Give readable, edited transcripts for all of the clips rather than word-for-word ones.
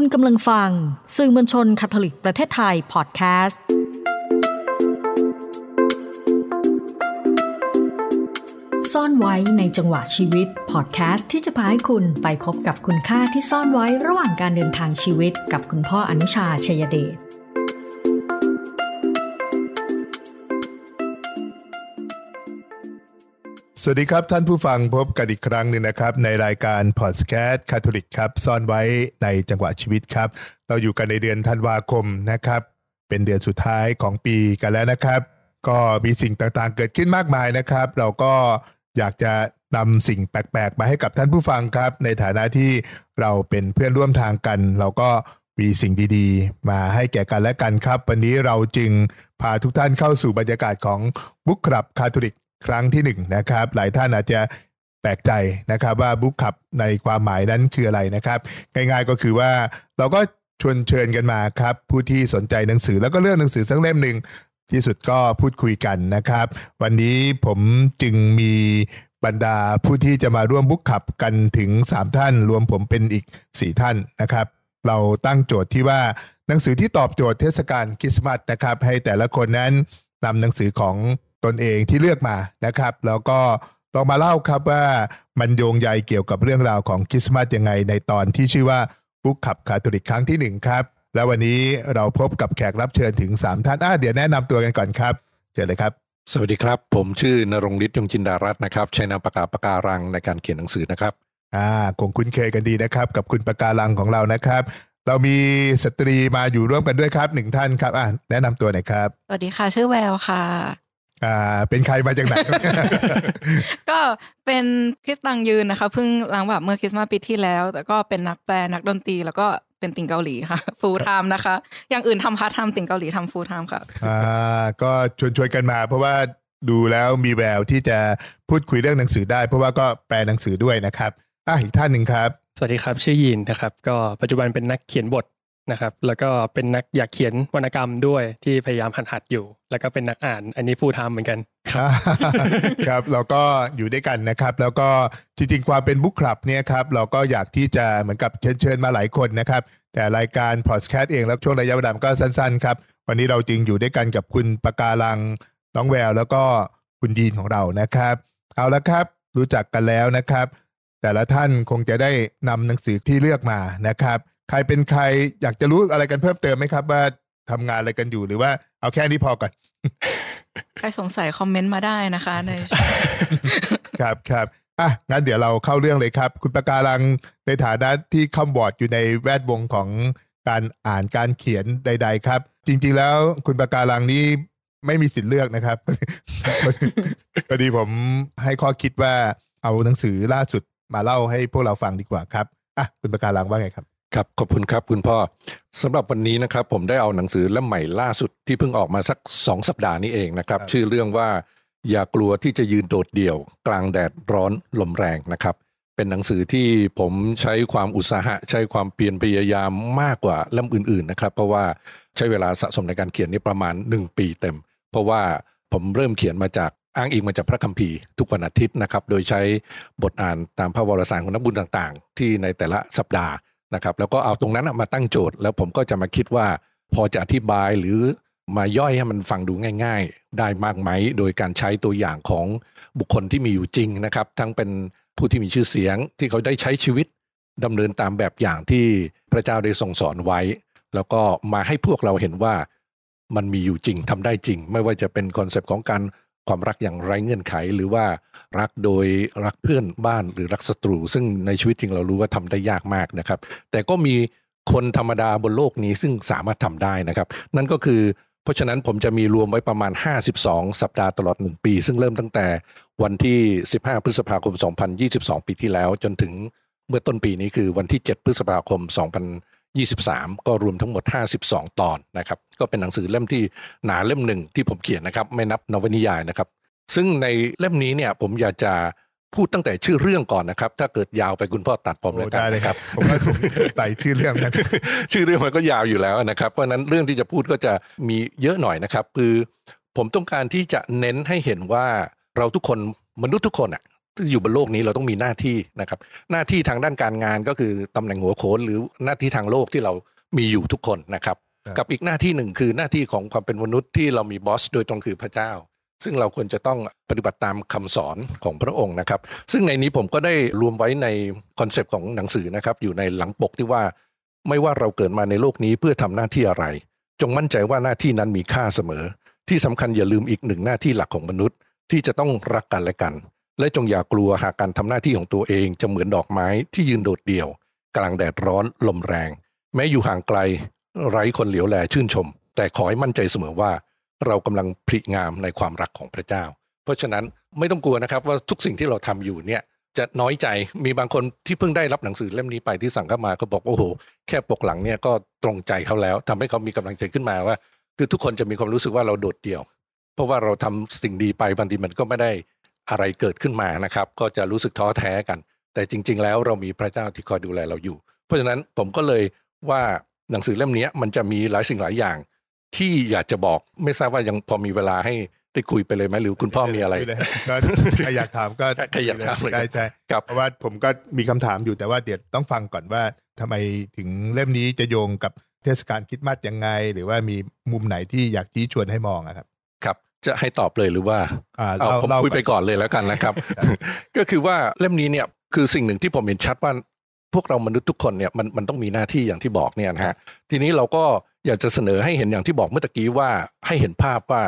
คุณกำลังฟังสื่อมวลชนคาทอลิกประเทศไทยพอดแคสต์ซ่อนไว้ในจังหวะชีวิตพอดแคสต์ที่จะพาให้คุณไปพบกับคุณค่าที่ซ่อนไว้ระหว่างการเดินทางชีวิตกับคุณพ่ออนุชา ชัยเดชสวัสดีครับท่านผู้ฟังพบกันอีกครั้งหนึ่งนะครับในรายการพอดแคสต์คาทอลิกครับซ่อนไว้ในจังหวะชีวิตครับเราอยู่กันในเดือนธันวาคมนะครับเป็นเดือนสุดท้ายของปีกันแล้วนะครับก็มีสิ่งต่างๆเกิดขึ้นมากมายนะครับเราก็อยากจะนำสิ่งแปลกๆมาให้กับท่านผู้ฟังครับในฐานะที่เราเป็นเพื่อนร่วมทางกันเราก็มีสิ่งดีๆมาให้แก่กันและกันครับวันนี้เราจึงพาทุกท่านเข้าสู่บรรยากาศของ Book Club คาทอลิกครั้งที่1นะครับหลายท่านอาจจะแปลกใจนะครับว่า Book Club ในความหมายนั้นคืออะไรนะครับง่ายๆก็คือว่าเราก็ชวนเชิญกันมาครับผู้ที่สนใจหนังสือแล้วก็เลือกหนังสือสักเล่มนึงที่สุดก็พูดคุยกันนะครับวันนี้ผมจึงมีบรรดาผู้ที่จะมาร่วม Book Club กันถึง3ท่านรวมผมเป็นอีก4ท่านนะครับเราตั้งโจทย์ที่ว่าหนังสือที่ตอบโจทย์เทศกาลคริสต์มาสนะครับให้แต่ละคนนั้นนำหนังสือของตนเองที่เลือกมานะครับแล้วก็ลองมาเล่าครับว่ามันโยงใยเกี่ยวกับเรื่องราวของคริสต์มาสยังไงในตอนที่ชื่อว่า Book Club คาทอลิกครั้งที่1ครับและวันนี้เราพบกับแขกรับเชิญถึง3ท่านเดี๋ยวแนะนำตัวกันก่อนครับเชิญเลยครับสวัสดีครับผมชื่อนรงค์ฤทธิ์ยงจินดารัตน์นะครับใช้นามปากกาปากการังในการเขียนหนังสือนะครับคงคุ้นเคยกันดีนะครับกับคุณปากการังของเรานะครับเรามีสตรีมาอยู่ร่วมกันด้วยครับ1ท่านครับแนะนำตัวหน่อยครับสวัสดีค่ะชื่อแววค่ะเป็นใครมาจากไหนก็เป็นคริสตังยืนนะคะเพิ่งล้างบาปเมื่อคริสต์มาสปีที่แล้วแต่ก็เป็นนักแปลนักดนตรีแล้วก็เป็นติ่งเกาหลีค่ะฟูลไทม์นะคะอย่างอื่นทำพาร์ทไทม์ติ่งเกาหลีทำฟูลไทม์ค่ะก็ชวนกันมาเพราะว่าดูแล้วมีแววที่จะพูดคุยเรื่องหนังสือได้เพราะว่าก็แปลหนังสือด้วยนะครับอีกท่านหนึ่งครับสวัสดีครับชื่อยินนะครับก็ปัจจุบันเป็นนักเขียนบทนะครับแล้วก็เป็นนักอยากเขียนวรรณกรรมด้วยที่พยายามหัดอยู่แล้วก็เป็นนักอ่านอันนี้ฟูลไทม์เหมือนกันครับครับเราก็อยู่ด้วยกันนะครับแล้วก็จริงๆความเป็น Book Club เนี่ยครับเราก็อยากที่จะเหมือนกับเชิญมาหลายคนนะครับแต่รายการพอดแคสต์เองแล้วช่วงระยะเวลาก็สั้นๆครับวันนี้เราจึงอยู่ด้วยกันกับคุณปากาลังน้องแววแล้วก็คุณยีนของเรานะครับเอาละครับรู้จักกันแล้วนะครับแต่ละท่านคงจะได้นำหนังสือที่เลือกมานะครับใครเป็นใครอยากจะรู้อะไรกันเพิ่มเติมไหมครับว่าทำงานอะไรกันอยู่หรือว่าเอาแค่นี้พอก่อนใครสงสัยคอมเมนต์มาได้นะคะในครับครับงั้นเดี๋ยวเราเข้าเรื่องเลยครับคุณปากาลังในฐานะที่คัมบอร์ดอยู่ในแวดวงของการอ่านการเขียนใดๆครับจริงๆแล้วคุณปากาลังนี้ไม่มีสิทธิ์เลือกนะครับพอดีผมให้ข้อคิดว่าเอาหนังสือล่าสุดมาเล่าให้พวกเราฟังดีกว่าครับคุณปากาลังว่าไงครับครับขอบคุณครับคุณพ่อสำหรับวันนี้นะครับผมได้เอาหนังสือเล่มใหม่ล่าสุดที่เพิ่งออกมาสัก2สัปดาห์นี้เองนะครับชื่อเรื่องว่าอย่ากลัวที่จะยืนโดดเดี่ยวกลางแดดร้อนลมแรงนะครับเป็นหนังสือที่ผมใช้ความอุตสาหะใช้ความเพียรพยายามมากกว่าเล่มอื่นๆนะครับเพราะว่าใช้เวลาสะสมในการเขียนนี่ประมาณ1ปีเต็มเพราะว่าผมเริ่มเขียนมาจากอ้างอิงมาจากพระคัมภีร์ทุกวันอาทิตย์นะครับโดยใช้บทอ่านตามพระวารสารของนักบุญต่างๆที่ในแต่ละสัปดาห์นะครับแล้วก็เอาตรงนั้นมาตั้งโจทย์แล้วผมก็จะมาคิดว่าพอจะอธิบายหรือมาย่อยให้มันฟังดูง่ายๆได้มากไหมโดยการใช้ตัวอย่างของบุคคลที่มีอยู่จริงนะครับทั้งเป็นผู้ที่มีชื่อเสียงที่เขาได้ใช้ชีวิตดำเนินตามแบบอย่างที่พระเจ้าได้ทรงสอนไว้แล้วก็มาให้พวกเราเห็นว่ามันมีอยู่จริงทำได้จริงไม่ว่าจะเป็นคอนเซปต์ของการความรักอย่างไร้เงื่อนไขหรือว่ารักโดยรักเพื่อนบ้านหรือรักศัตรูซึ่งในชีวิตจริงเรารู้ว่าทำได้ยากมากนะครับแต่ก็มีคนธรรมดาบนโลกนี้ซึ่งสามารถทำได้นะครับนั่นก็คือเพราะฉะนั้นผมจะมีรวมไว้ประมาณ52สัปดาห์ตลอด1ปีซึ่งเริ่มตั้งแต่วันที่15พฤษภาคม2022ปีที่แล้วจนถึงเมื่อต้นปีนี้คือวันที่7พฤษภาคม2023ก็รวมทั้งหมด52ตอนนะครับก็เป็นหนังสือเล่มที่หนาเล่มหนึ่งที่ผมเขียนนะครับไม่นับนวนิยายนะครับซึ่งในเล่มนี้เนี่ยผมอยากจะพูดตั้งแต่ชื่อเรื่องก่อนนะครับถ้าเกิดยาวไปคุณพ่อตัดผมเลยได้เลยครับผมว่าผมใส่ชื่อเรื่องกันชื่อเรื่องมันก็ยาวอยู่แล้วนะครับเพราะนั้นเรื่องที่จะพูดก็จะมีเยอะหน่อยนะครับคือผมต้องการที่จะเน้นให้เห็นว่าเราทุกคนมนุษย์ทุกคน อยู่บนโลกนี้เราต้องมีหน้าที่นะครับหน้าที่ทางด้านการงานก็คือตำแหน่งหัวโขนหรือหน้าที่ทางโลกที่เรามีอยู่ทุกคนนะครับกับอีกหน้าที่หนึ่งคือหน้าที่ของความเป็นมนุษย์ที่เรามีบอสโดยตรงคือพระเจ้าซึ่งเราควรจะต้องปฏิบัติตามคำสอนของพระองค์นะครับซึ่งในนี้ผมก็ได้รวมไว้ในคอนเซปต์ของหนังสือนะครับอยู่ในหลังปกที่ว่าไม่ว่าเราเกิดมาในโลกนี้เพื่อทำหน้าที่อะไรจงมั่นใจว่าหน้าที่นั้นมีค่าเสมอที่สำคัญอย่าลืมอีกหนึ่งหน้าที่หลักของมนุษย์ที่จะต้องรักกันและกันและจงอย่ากลัวหากการทำหน้าที่ของตัวเองจะเหมือนดอกไม้ที่ยืนโดดเดี่ยวกลางแดดร้อนลมแรงแม้อยู่ห่างไกลไร้คนเหลียวแลชื่นชมแต่ขอให้มั่นใจเสมอว่าเรากำลังผลิงามในความรักของพระเจ้าเพราะฉะนั้นไม่ต้องกลัวนะครับว่าทุกสิ่งที่เราทำอยู่เนี่ยจะน้อยใจมีบางคนที่เพิ่งได้รับหนังสือเล่มนี้ไปที่สั่งเข้ามาเขาบอกโอ้โหแค่ปกหลังเนี่ยก็ตรงใจเขาแล้วทำให้เขามีกำลังใจขึ้นมาว่าคือทุกคนจะมีความรู้สึกว่าเราโดดเดี่ยวเพราะว่าเราทำสิ่งดีไปบางทีมันก็ไม่ได้อะไรเกิดขึ้นมานะครับก็จะรู้สึกท้อแท้กันแต่จริงๆแล้วเรามีพระเจ้าที่คอยดูแลเราอยู่เพราะฉะนั้นผมก็เลยว่าหนังสือเล่มนี้มันจะมีหลายสิ่งหลายอย่างที่อยากจะบอกไม่ทราบว่ายังพอมีเวลาให้ได้คุยไปเลยไหมหรือคุณพ่อมีอะไรก็ใครอยากถามก็ได้ใจเพราะว่าผมก็มีคำถามอยู่แต่ว่าเดี๋ยวต้องฟังก่อนว่าทำไมถึงเล่มนี้จะโยงกับเทศกาลคริสต์มาสยังไงหรือว่ามีมุมไหนที่อยากชี้ชวนให้มองครับครับจะให้ตอบเลยหรือว่าเอาผมคุยไปก่อนเลยแล้วกันนะครับก็คือว่าเล่มนี้เนี่ยคือสิ่งหนึ่งที่ผมเห็นชัดว่าพวกเรามนุษย์ทุกคนเนี่ยมันต้องมีหน้าที่อย่างที่บอกเนี่ยนะฮะทีนี้เราก็อยากจะเสนอให้เห็นอย่างที่บอกเมื่อกี้ว่าให้เห็นภาพว่า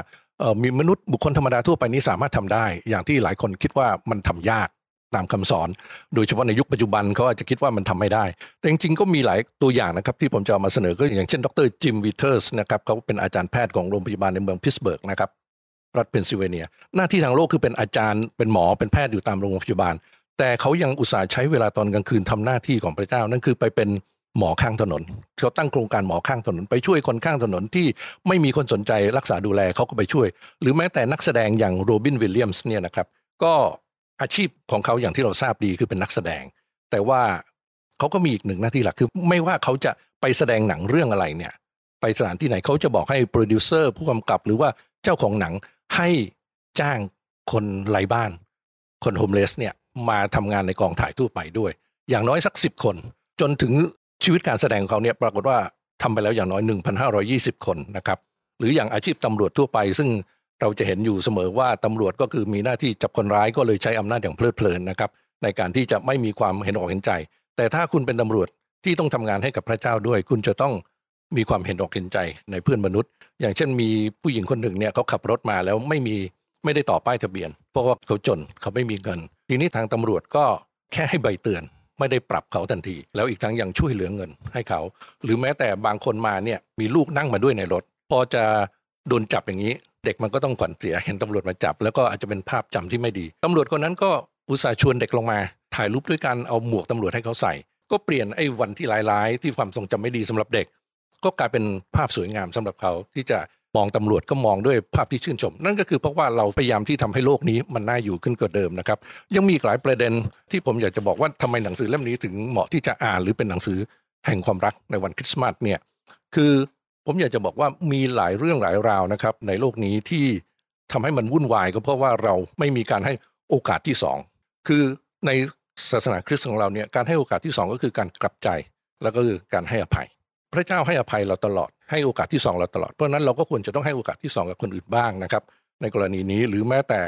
มีมนุษย์บุคคลธรรมดาทั่วไปนี้สามารถทำได้อย่างที่หลายคนคิดว่ามันทำยากตามคำสอนโดยเฉพาะในยุคปัจจุบันเขาอาจจะคิดว่ามันทำไม่ได้แต่จริงๆก็มีหลายตัวอย่างนะครับที่ผมจะเอามาเสนอก็อย่างเช่นดร.จิมวิเทอร์สนะครับเขาเป็นอาจารย์แพทย์ของโรงพยาบาลในเมืองพิตต์สเบิร์กนะครับรัฐเพนซิลเวเนียหน้าที่ทางโลกคือเป็นอาจารย์เป็นหมอเป็นแพทย์อยู่ตามโรงพยาบาลแต่เขายังอุตส่าห์ใช้เวลาตอนกลางคืนทำหน้าที่ของพระเจ้านั่นคือไปเป็นหมอข้างถนนเขาตั้งโครงการหมอข้างถนนไปช่วยคนข้างถนนที่ไม่มีคนสนใจรักษาดูแลเขาก็ไปช่วยหรือแม้แต่นักแสดงอย่างโรบินวิลเลียมส์เนี่ยนะครับก็อาชีพของเขาอย่างที่เราทราบดีคือเป็นนักแสดงแต่ว่าเขาก็มีอีกหนึ่งหน้าที่หลักคือไม่ว่าเขาจะไปแสดงหนังเรื่องอะไรเนี่ยไปสถานที่ไหนเขาจะบอกให้โปรดิวเซอร์ผู้กำกับหรือว่าเจ้าของหนังให้จ้างคนไร้บ้านคนโฮมเลสเนี่ยมาทำงานในกองถ่ายทั่วไปด้วยอย่างน้อยสัก10คนจนถึงชีวิตการแสดงของเขาเนี่ยปรากฏว่าทำไปแล้วอย่างน้อย 1,520 คนนะครับหรืออย่างอาชีพตำรวจทั่วไปซึ่งเราจะเห็นอยู่เสมอว่าตำรวจก็คือมีหน้าที่จับคนร้ายก็เลยใช้อำนาจอย่างเพลิดเพลินนะครับในการที่จะไม่มีความเห็นอกเห็นใจแต่ถ้าคุณเป็นตำรวจที่ต้องทำงานให้กับพระเจ้าด้วยคุณจะต้องมีความเห็นอกเห็นใจในเพื่อนมนุษย์อย่างเช่นมีผู้หญิงคนหนึ่งเนี่ยเขาขับรถมาแล้วไม่ได้ต่อป้ายทะเบียนเพราะว่าเขาจนเขาไม่มีเงินทีนี้ทางตำรวจก็แค่ให้ใบเตือนไม่ได้ปรับเขาทันทีแล้วอีกทั้งยังช่วยเหลือเงินให้เขาหรือแม้แต่บางคนมาเนี่ยมีลูกนั่งมาด้วยในรถพอจะโดนจับอย่างนี้เด็กมันก็ต้องขวัญเสียเห็นตำรวจมาจับแล้วก็อาจจะเป็นภาพจำที่ไม่ดีตำรวจคนนั้นก็อุตส่าห์ชวนเด็กลงมาถ่ายรูปด้วยกันเอาหมวกตำรวจให้เขาใส่ก็เปลี่ยนไอ้วันที่ร้ายๆที่ความทรงจำไม่ดีสำหรับเด็กก็กลายเป็นภาพสวยงามสำหรับเขาที่จะมองตำรวจก็มองด้วยภาพที่ชื่นชมนั่นก็คือเพราะว่าเราพยายามที่ทำให้โลกนี้มันน่าอยู่ขึ้นกว่าเดิมนะครับยังมีหลายประเด็นที่ผมอยากจะบอกว่าทำไมหนังสือเล่มนี้ถึงเหมาะที่จะอ่านหรือเป็นหนังสือแห่งความรักในวันคริสต์มาสเนี่ยคือผมอยากจะบอกว่ามีหลายเรื่องหลายราวนะครับในโลกนี้ที่ทำให้มันวุ่นวายก็เพราะว่าเราไม่มีการให้โอกาสที่2คือในศาสนาคริสต์ของเราเนี่ยการให้โอกาสที่2ก็คือการกลับใจแล้วก็คือการให้อภัยพระเจ้าให้อภัยเราตลอดให้โอกาสที่2เราตลอดเพราะนั้นเราก็ควรจะต้องให้โอกาสที่2กับคนอื่นบ้างนะครับในกรณีนี้หรือแม้แต่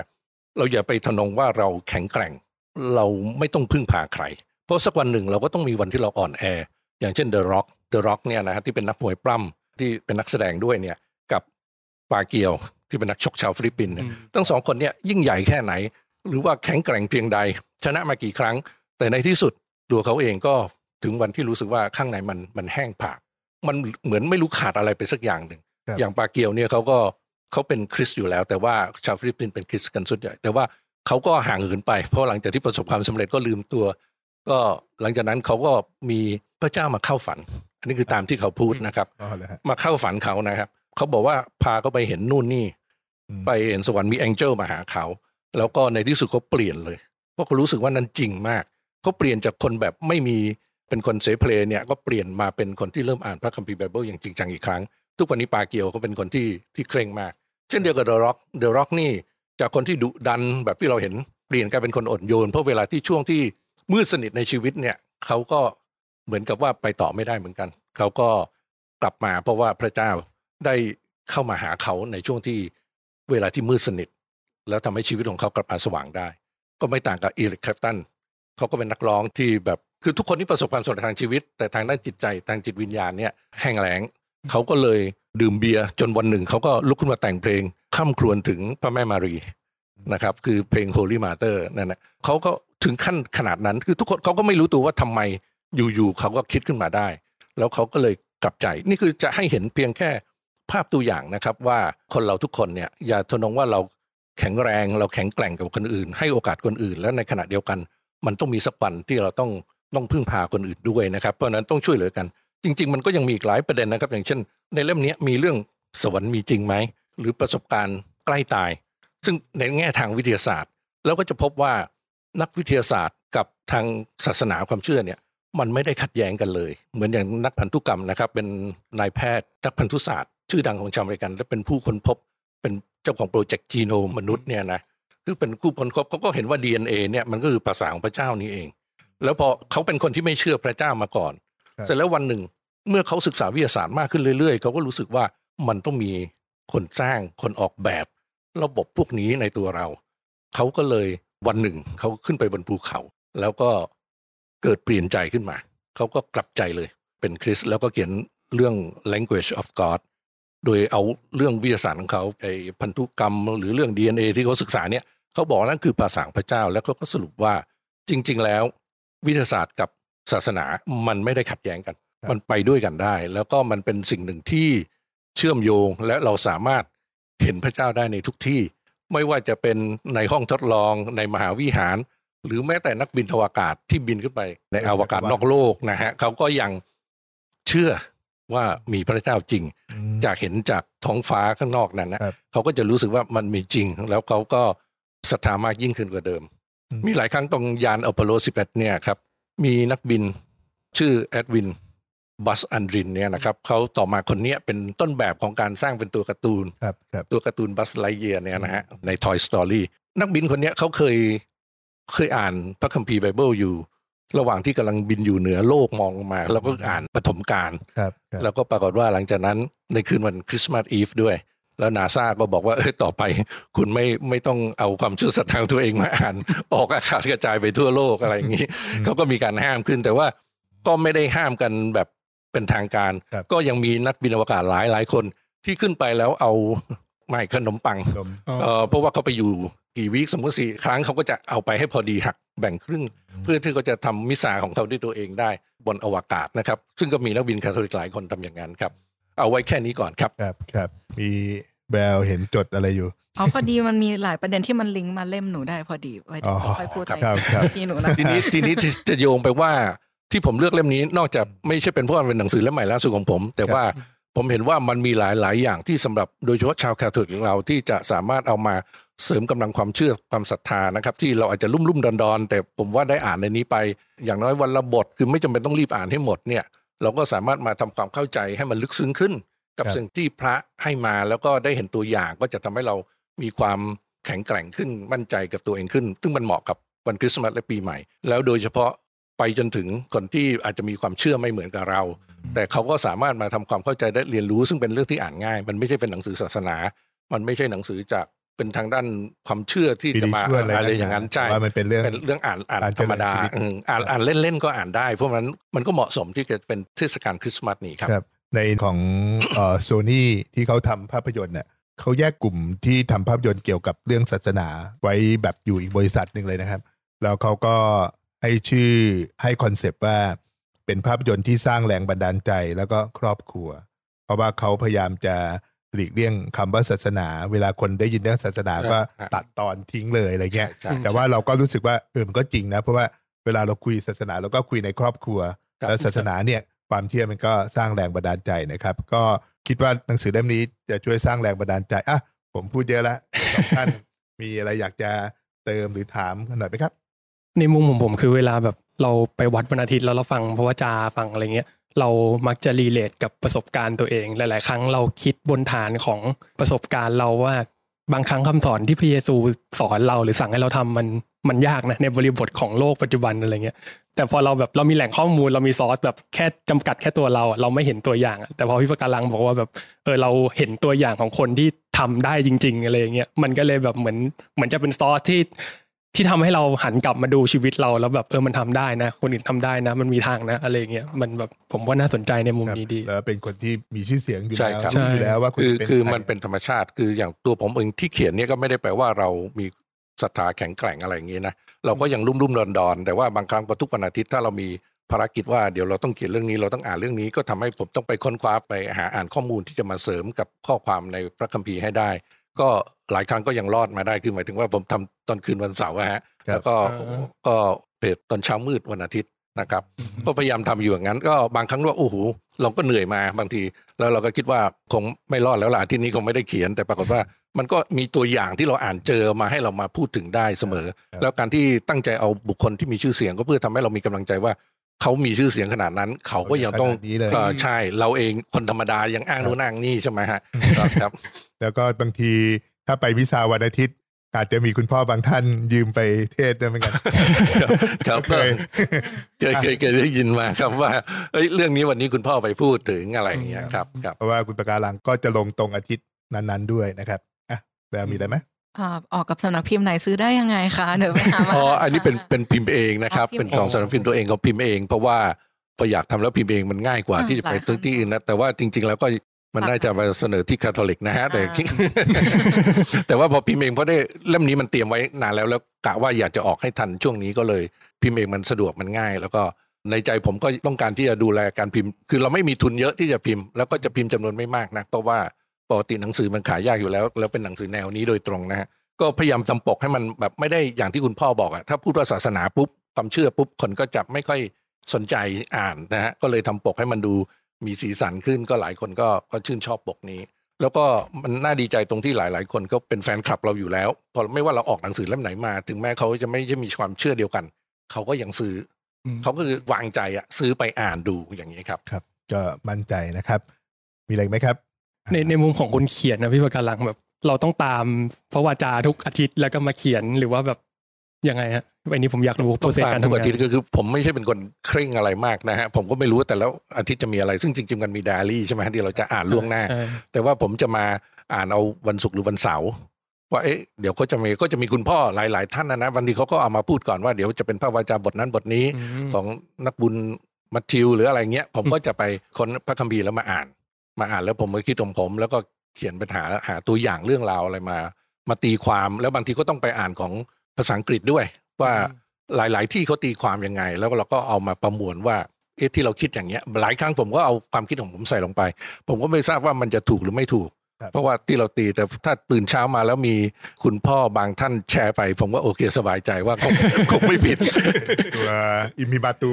เราอย่าไปทะนงว่าเราแข็งแกร่งเราไม่ต้องพึ่งพาใครเพราะสักวันหนึ่งเราก็ต้องมีวันที่เราอ่อนแออย่างเช่นเดอะร็อกเนี่ยนะที่เป็นนักมวยปล้ำที่เป็นนักแสดงด้วยเนี่ยกับปาเกียวที่เป็นนักชกชาวฟิลิปปินส์ทั้ง2คนเนี่ยยิ่งใหญ่แค่ไหนหรือว่าแข็งแกร่งเพียงใดชนะมากี่ครั้งแต่ในที่สุดตัวเขาเองก็ถึงวันที่รู้สึกว่าข้างในมันแห้งผากมันเหมือนไม่รู้ขาดอะไรไปสักอย่างหนึ่งอย่างปาเกียวเนี่ยเขาเป็นคริสต์อยู่แล้วแต่ว่าชาวฟิลิปปินส์เป็นคริสต์กันสุดใหญ่แต่ว่าเขาก็ห่างเหินไปเพราะหลังจากที่ประสบความสำเร็จก็ลืมตัวก็หลังจากนั้นเขาก็มีพระเจ้ามาเข้าฝันอันนี้คือตามที่เขาพูดนะครับมาเข้าฝันเขานะครับเขาบอกว่าพาเขาไปเห็นนู่นนี่ไปเห็นสวรรค์มีแองเจิลมาหาเขาแล้วก็ในที่สุดเขาเปลี่ยนเลยเพราะเขารู้สึกว่านั้นจริงมากเขาเปลี่ยนจากคนแบบไม่มีเป็นคนเสเพลเนี่ยก็เปลี่ยนมาเป็นคนที่เริ่มอ่านพระคัมภีร์ไบเบิลอย่างจริงจังอีกครั้งทุกวันนี้ปาเกียวเขาเป็นคนที่เคร่งมากเช่นเดียวกับเดอะร็อกนี่จากคนที่ดุดันแบบที่เราเห็น เปลี่ยนกลายเป็นคนอ่อนโยนเพราะเวลาที่ช่วงที่มืดสนิทในชีวิตเนี่ยเขาก็เหมือนกับว่าไปต่อไม่ได้เหมือนกันเขาก็กลับมาเพราะว่าพระเจ้าได้เข้ามาหาเขาในช่วงที่เวลาที่มืดสนิทแล้วทำให้ชีวิตของเขากลับมาสว่างได้ก็ไม่ต่างกับอีริค แคลปตันเขาก็เป็นนักร้องที่แบบคือทุกคนที่ประสบความสำเร็จทางชีวิตแต่ทางด้านจิตใจทางจิตวิญญาณเนี่ยแห้งแล้งเขาก็เลยดื่มเบียร์จนวันหนึ่งเขาก็ลุกขึ้นมาแต่งเพลงค่ำครวญถึงพระแม่มารีนะครับคือเพลง Holy Mother นั่นแหละเขาก็ถึงขั้นขนาดนั้นคือทุกคนเขาก็ไม่รู้ตัวว่าทำไมอยู่ๆเขาก็คิดขึ้นมาได้แล้วเขาก็เลยกลับใจนี่คือจะให้เห็นเพียงแค่ภาพตัวอย่างนะครับว่าคนเราทุกคนเนี่ยอย่าทนงว่าเราแข็งแรงเราแข็งแกร่งกับคนอื่นให้โอกาสคนอื่นแล้วในขณะเดียวกันมันต้องมีสักวันที่เราต้องพึ่งพาคนอื่นด้วยนะครับเพราะนั้นต้องช่วยเหลือกันจริงๆมันก็ยังมีอีกหลายประเด็นนะครับอย่างเช่นในเล่มนี้มีเรื่องสวรรค์มีจริงไหมหรือประสบการณ์ใกล้ตายซึ่งในแง่ทางวิทยาศาสตร์เราก็จะพบว่านักวิทยาศาสตร์กับทางศาสนาความเชื่อเนี่ยมันไม่ได้ขัดแย้งกันเลยเหมือนอย่างนักพันธุกรรมนะครับเป็นนายแพทย์นักพันธุศาสตร์ชื่อดังของชาวอเมริกันและเป็นผู้ค้นพบเป็นเจ้าของโปรเจกต์จีโนมมนุษย์เนี่ยนะคือเป็นผู้ค้นพบเขาก็เห็นว่า DNA เนี่ยมันก็คือภาษาของพระเจ้านี่เองแล้วพอเขาเป็นคนที่ไม่เชื่อพระเจ้ามาก่อนเสร็จแล้ววันหนึ่งเมื่อเขาศึกษาวิทยาศาสตร์มากขึ้นเรื่อยๆเขาก็รู้สึกว่ามันต้องมีคนสร้างคนออกแบบระบบพวกนี้ในตัวเราเขาก็เลยวันหนึ่งเขาขึ้นไปบนภูเขาแล้วก็เกิดเปลี่ยนใจขึ้นมาเขาก็กลับใจเลยเป็นคริสต์แล้วก็เขียนเรื่อง language of God โดยเอาเรื่องวิทยาศาสตร์ของเขาไอ้พันธุกรรมหรือเรื่อง DNA ที่เขาศึกษาเนี่ยเขาบอกนั่นคือภาษาพระเจ้าแล้วเขาก็สรุปว่าจริงๆแล้ววิทยาศาสตร์กับศาสนามันไม่ได้ขัดแย้งกันมันไปด้วยกันได้แล้วก็มันเป็นสิ่งหนึ่งที่เชื่อมโยงและเราสามารถเห็นพระเจ้าได้ในทุกที่ไม่ว่าจะเป็นในห้องทดลองในมหาวิหารหรือแม้แต่นักบินอวกาศที่บินขึ้นไปในอวกาศนอกโลกนะฮะเขาก็ยังเชื่อว่ามีพระเจ้าจริงจากเห็นจากท้องฟ้าข้างนอกนั้นนะเขาก็จะรู้สึกว่ามันมีจริงแล้วเขาก็ศรัทธามากยิ่งขึ้นกว่าเดิมมีหลายครั้งตรงยานอพอลโล 11เนี่ยครับมีนักบินชื่อเอ็ดวินบัสอันดรินเนี่ยนะครับเขาต่อมาคนนี้เป็นต้นแบบของการสร้างเป็นตัวการ์ตูนตัวการ์ตูนบัสไลท์เยียร์เนี่ยนะฮะใน Toy Story นักบินคนนี้เขาเคยอ่านพระคัมภีร์ไบเบิลอยู่ระหว่างที่กำลังบินอยู่เหนือโลกมองลงมาแล้วก็อ่านปฐมกาลแล้วก็ปรากฏว่าหลังจากนั้นในคืนวันคริสต์มาสอีฟด้วยแล้วนาซาก็บอกว่าต่อไปคุณไม่ต้องเอาความเชื่อศรัทธาตัวเองมาอ่านออกอากาศกระจายไปทั่วโลกอะไรอย่างนี้ เขาก็มีการห้ามขึ้นแต่ว่าก็ไม่ได้ห้ามกันแบบเป็นทางการก็ยังมีนักบินอวกาศหลายคนที่ขึ้นไปแล้วเอาไม้ขนมปังเพราะว่าเขาไปอยู่กี่วีคสมมติ4ครั้งเขาก็จะเอาไปให้พอดีหักแบ่งครึ่งเพื่อที่เขาจะทำมิสซาของเขาด้วยตัวเองได้บนอวกาศนะครับซึ่งก็มีนักบินคาทอลิกหลายคนทำอย่างนั้นครับเอาไว้แค่นี้ก่อนครับครับมีแววเห็นจดอะไรอยู่อ๋อพอดีมันมีหลายประเด็นที่มันลิงก์มาเล่มหนูได้พอดีไว้ค่อยพูดในที่หนูนะทีนี้จะโยงไปว่าที่ผมเลือกเล่มนี้นอกจากไม่ใช่เป็นเพราะมันเป็นหนังสือเล่มใหม่ล่าสุดของผมแต่ว่าผมเห็นว่ามันมีหลายอย่างที่สำหรับโดยเฉพาะชาวคาทอลิกของเราที่จะสามารถเอามาเสริมกำลังความเชื่อความศรัทธานะครับที่เราอาจจะลุ่มๆดอนๆแต่ผมว่าได้อ่านในนี้ไปอย่างน้อยวันละบทคือไม่จำเป็นต้องรีบอ่านให้หมดเนี่ยเราก็สามารถมาทำความเข้าใจให้มันลึกซึ้งขึ้นกับสิ่งที่พระให้มาแล้วก็ได้เห็นตัวอย่างก็จะทำให้เรามีความแข็งแกร่งขึ้นมั่นใจกับตัวเองขึ้นซึ่งมันเหมาะกับวันคริสต์มาสและปีใหม่แล้วโดยเฉพาะไปจนถึงคนที่อาจจะมีความเชื่อไม่เหมือนกับเราแต่เขาก็สามารถมาทำความเข้าใจได้เรียนรู้ซึ่งเป็นเรื่องที่อ่านง่ายมันไม่ใช่เป็นหนังสือศาสนามันไม่ใช่หนังสือจากเป็นทางด้านความเชื่อที่จะมาอะไรอย่างนั้นใช่ว่ามันเป็นเรื่องอ่านธรรมดาอ่านเล่นๆก็อ่านได้เพราะฉะนั้นมันก็เหมาะสมที่จะเป็นเทศกาลคริสต์มาสนี้ครับในของโซนี่ที่เขาทำภาพยนตร์เนี่ยเขาแยกกลุ่มที่ทำภาพยนตร์เกี่ยวกับเรื่องศาสนาไว้แบบอยู่อีกบริษัทหนึ่งเลยนะครับแล้วเขาก็ให้ชื่อให้คอนเซปต์ว่าเป็นภาพยนตร์ที่สร้างแรงบันดาลใจแล้วก็ครอบครัวเพราะว่าเขาพยายามจะหลีกเลี่ยงคำว่าศาสนาเวลาคนได้ยินเรื่องศาสนาก็ตัดตอนทิ้งเลยอะไรเงี้ยแต่ว่าเราก็รู้สึกว่ามันก็จริงนะเพราะว่าเวลาเราคุยศาสนาเราก็คุยในครอบครัวแล้วศาสนาเนี่ยความเชื่อมันก็สร้างแรงบันดาลใจนะครับก็คิดว่าหนังสือเล่มนี้จะช่วยสร้างแรงบันดาลใจอ่ะผมพูดเยอะแล้วท่านมีอะไรอยากจะเติมหรือถามหน่อยไหมครับในมุมของผมคือเวลาแบบเราไปวัดวันอาทิตย์แล้วเราฟังพระวจนะฟังอะไรเงี้ยเรามักจะรีเลทกับประสบการณ์ตัวเองหลายๆครั้งเราคิดบนฐานของประสบการณ์เราว่าบางครั้งคำสอนที่พระเยซูสอนเราหรือสั่งให้เราทำมัน มันยากนะในบริบทของโลกปัจจุบันอะไรเงี้ยแต่พอเราแบบเรามีแหล่งข้อมูลเรามีซอสแบบแค่จำกัดแค่ตัวเราเราไม่เห็นตัวอย่างแต่พอพี่ประการังบอกว่าแบบเราเห็นตัวอย่างของคนที่ทำได้จริงๆอะไรเงี้ยมันก็เลยแบบเหมือนจะเป็นซอสที่ทำให้เราหันกลับมาดูชีวิตเราแล้วแบบมันทำได้นะคนอื่นทำได้นะมันมีทางนะอะไรเงี้ยมันแบบผมว่าน่าสนใจในมุมนี้ดีแล้วเป็นคนที่มีชื่อเสียงอยู่แล้วอยู่แล้วว่าคือมันเป็นธรรมชาติคืออย่างตัวผมเองที่เขียนเนี่ยก็ไม่ได้แปลว่าเรามีศรัทธาแข็งแกร่งอะไรอย่างนี้นะเราก็ยังลุ่มๆดอนๆแต่ว่าบางครั้งทุกวันอาทิตย์ถ้าเรามีภารกิจว่าเดี๋ยวเราต้องเขียนเรื่องนี้เราต้องอ่านเรื่องนี้ก็ทำให้ผมต้องไปค้นคว้าไปหาอ่านข้อมูลที่จะมาเสริมกับข้อความในพระคัมภีร์ให้ได้ก็หลายครั้งก็ยังรอดมาได้คือหมายถึงว่าผมทำตอนคืนวันเสาร์ฮะแล้วก็เพจตอนเช้ามืดวันอาทิตย์นะครับก็พยายามทำอยู่อย่างนั้นก็บางครั้งว่าโอ้โหเราก็เหนื่อยมาบางทีแล้วเราก็คิดว่าคงไม่รอดแล้วล่ะอาทิตย์นี้คงไม่ได้เขียนแต่ปรากฏว่ามันก็มีตัวอย่างที่เราอ่านเจอมาให้เรามาพูดถึงได้เสมอแล้วการที่ตั้งใจเอาบุคคลที่มีชื่อเสียงก็เพื่อทำให้เรามีกำลังใจว่าเขามีชื่อเสียงขนาดนั้นเขาก็ยังต้องใช่เราเองคนธรรมดายังอ้างโน่นอ้างนี่ใช่ไหมฮะครับแล้วก็บางทีถ้าไปวิชาวันอาทิตย์อาจจะมีคุณพ่อบางท่านยืมไปเทศด้วยเหมือนกันครับเคยได้ยินมาครับว่าเรื่องนี้วันนี้คุณพ่อไปพูดถึงอะไรอย่างเงี้ยครับเพราะว่าคุณประการังก็จะลงตรงอาทิตย์นั้นๆด้วยนะครับแบบมีได้ไหมออกกับสำนักพิมพ์ไหนซื้อได้ยังไงคะเดี๋ยวไปหามาอันนี้เป็นพิมพ์เองนะครับเป็นของสำนักพิมพ์ตัวเองเขาพิมพ์เองเพราะว่าพออยากทำแล้วพิมพ์เองมันง่ายกว่าที่จะไปตั้งที่อื่นนะแต่ว่าจริงๆแล้วก็มันน่าจะมาเสนอที่คาทอลิกนะฮะแต่ว่าพอพิมพ์เองเพราะได้เล่มนี้มันเตรียมไว้นานแล้วกะว่าอยากจะออกให้ทันช่วงนี้ก็เลยพิมพ์เองมันสะดวกมันง่ายแล้วก็ในใจผมก็ต้องการที่จะดูแลการพิมพ์คือเราไม่มีทุนเยอะที่จะพิมพ์แล้วก็จะพิมพ์จำนวนไม่มากนะเพราะว่าปกติหนังสือมันขายยากอยู่แล้วเป็นหนังสือแนวนี้โดยตรงนะฮะก็พยายามจำปกให้มันแบบไม่ได้อย่างที่คุณพ่อบอกอะถ้าพูดว่าศาสนาปุ๊บความเชื่อปุ๊บคนก็จะไม่ค่อยสนใจอ่านนะฮะก็เลยทำปกให้มันดูมีสีสันขึ้นก็หลายคนก็ชื่นชอบปกนี้แล้วก็มันน่าดีใจตรงที่หลายๆคนก็เป็นแฟนคลับเราอยู่แล้วพอไม่ว่าเราออกหนังสือเล่มไหนมาถึงแม้เขาจะไม่ใช่มีความเชื่อเดียวกันเขาก็ยังซื้อเขาก็คือวางใจอะซื้อไปอ่านดูอย่างนี้ครับครับก็มั่นใจนะครับมีอะไรไหมครับในมุมของคนเขียนนะพี่ประการังแบบเราต้องตามพระวจาทุกอาทิตย์แล้วก็มาเขียนหรือว่าแบบยังไงฮะไอ้นี้ผมอยากรู้โปรเซสการทำงานทุกอาทิตย์ก็คือผมไม่ใช่เป็นคนเคร่งอะไรมากนะฮะผมก็ไม่รู้แต่แล้วอาทิตย์จะมีอะไรซึ่งจริงๆมันมีไดอารี่ใช่ไหมที่เราจะอ่านล่วงหน้าแต่ว่าผมจะมาอ่านเอาวันศุกร์หรือวันเสาร์ว่าเดี๋ยวก็จะมีคุณพ่อหลายๆท่านนะบางทีเขาก็เอามาพูดก่อนว่าเดี๋ยวจะเป็นพระวจาบทนั้นบทนี้ของนักบุญมัทธิวหรืออะไรเงี้ยผมก็จะไปค้นพระคัมภีร์แล้วมาอ่านแล้วผมก็คิดของผมแล้วก็เขียนปัญหาหาตัวอย่างเรื่องราวอะไรมาตีความแล้วบางทีก็ต้องไปอ่านของภาษาอังกฤษด้วยว่าหลายๆที่เขาตีความยังไงแล้วเราก็เอามาประมวลว่าที่เราคิดอย่างเงี้ยหลายครั้งผมก็เอาความคิดของผมใส่ลงไปผมก็ไม่ทราบว่ามันจะถูกหรือไม่ถูกเพราะว่าที่เราตีแต่ถ้าตื่นเช้ามาแล้วมีคุณพ่อบางท่านแชร์ไปผมก็โอเคสบายใจว่าคงไม่ผิดตัวอิมิบาตู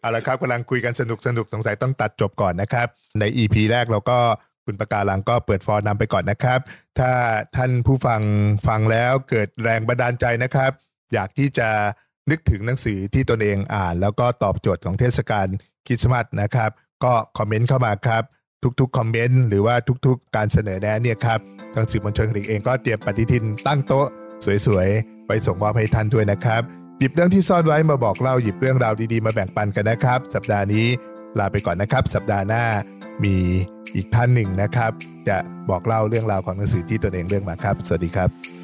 เอาละครับกำลังคุยกันสนุกสงสัยต้องตัดจบก่อนนะครับใน EP แรกเราก็คุณประการังก็เปิดฟอร์นำไปก่อนนะครับถ้าท่านผู้ฟังฟังแล้วเกิดแรงบันดาลใจนะครับอยากที่จะนึกถึงหนังสือที่ตนเองอ่านแล้วก็ตอบโจทย์ของเทศกาลคริสต์มาสนะครับก็คอมเมนต์เข้ามาครับทุกๆคอมเมนต์หรือว่าทุกๆการเสนอแนะเนี่ยครับทางสื่อมวลชนเองก็เตรียมปฏิทินตั้งโต๊ะสวยๆไปส่งมอบให้ท่านด้วยนะครับหยิบเรื่องที่ซ่อนไว้มาบอกเล่าหยิบเรื่องราวดีๆมาแบ่งปันกันนะครับสัปดาห์นี้ลาไปก่อนนะครับสัปดาห์หน้ามีอีกท่านหนึ่งนะครับจะบอกเล่าเรื่องราวของหนังสือที่ตนเองเลือกมาครับสวัสดีครับ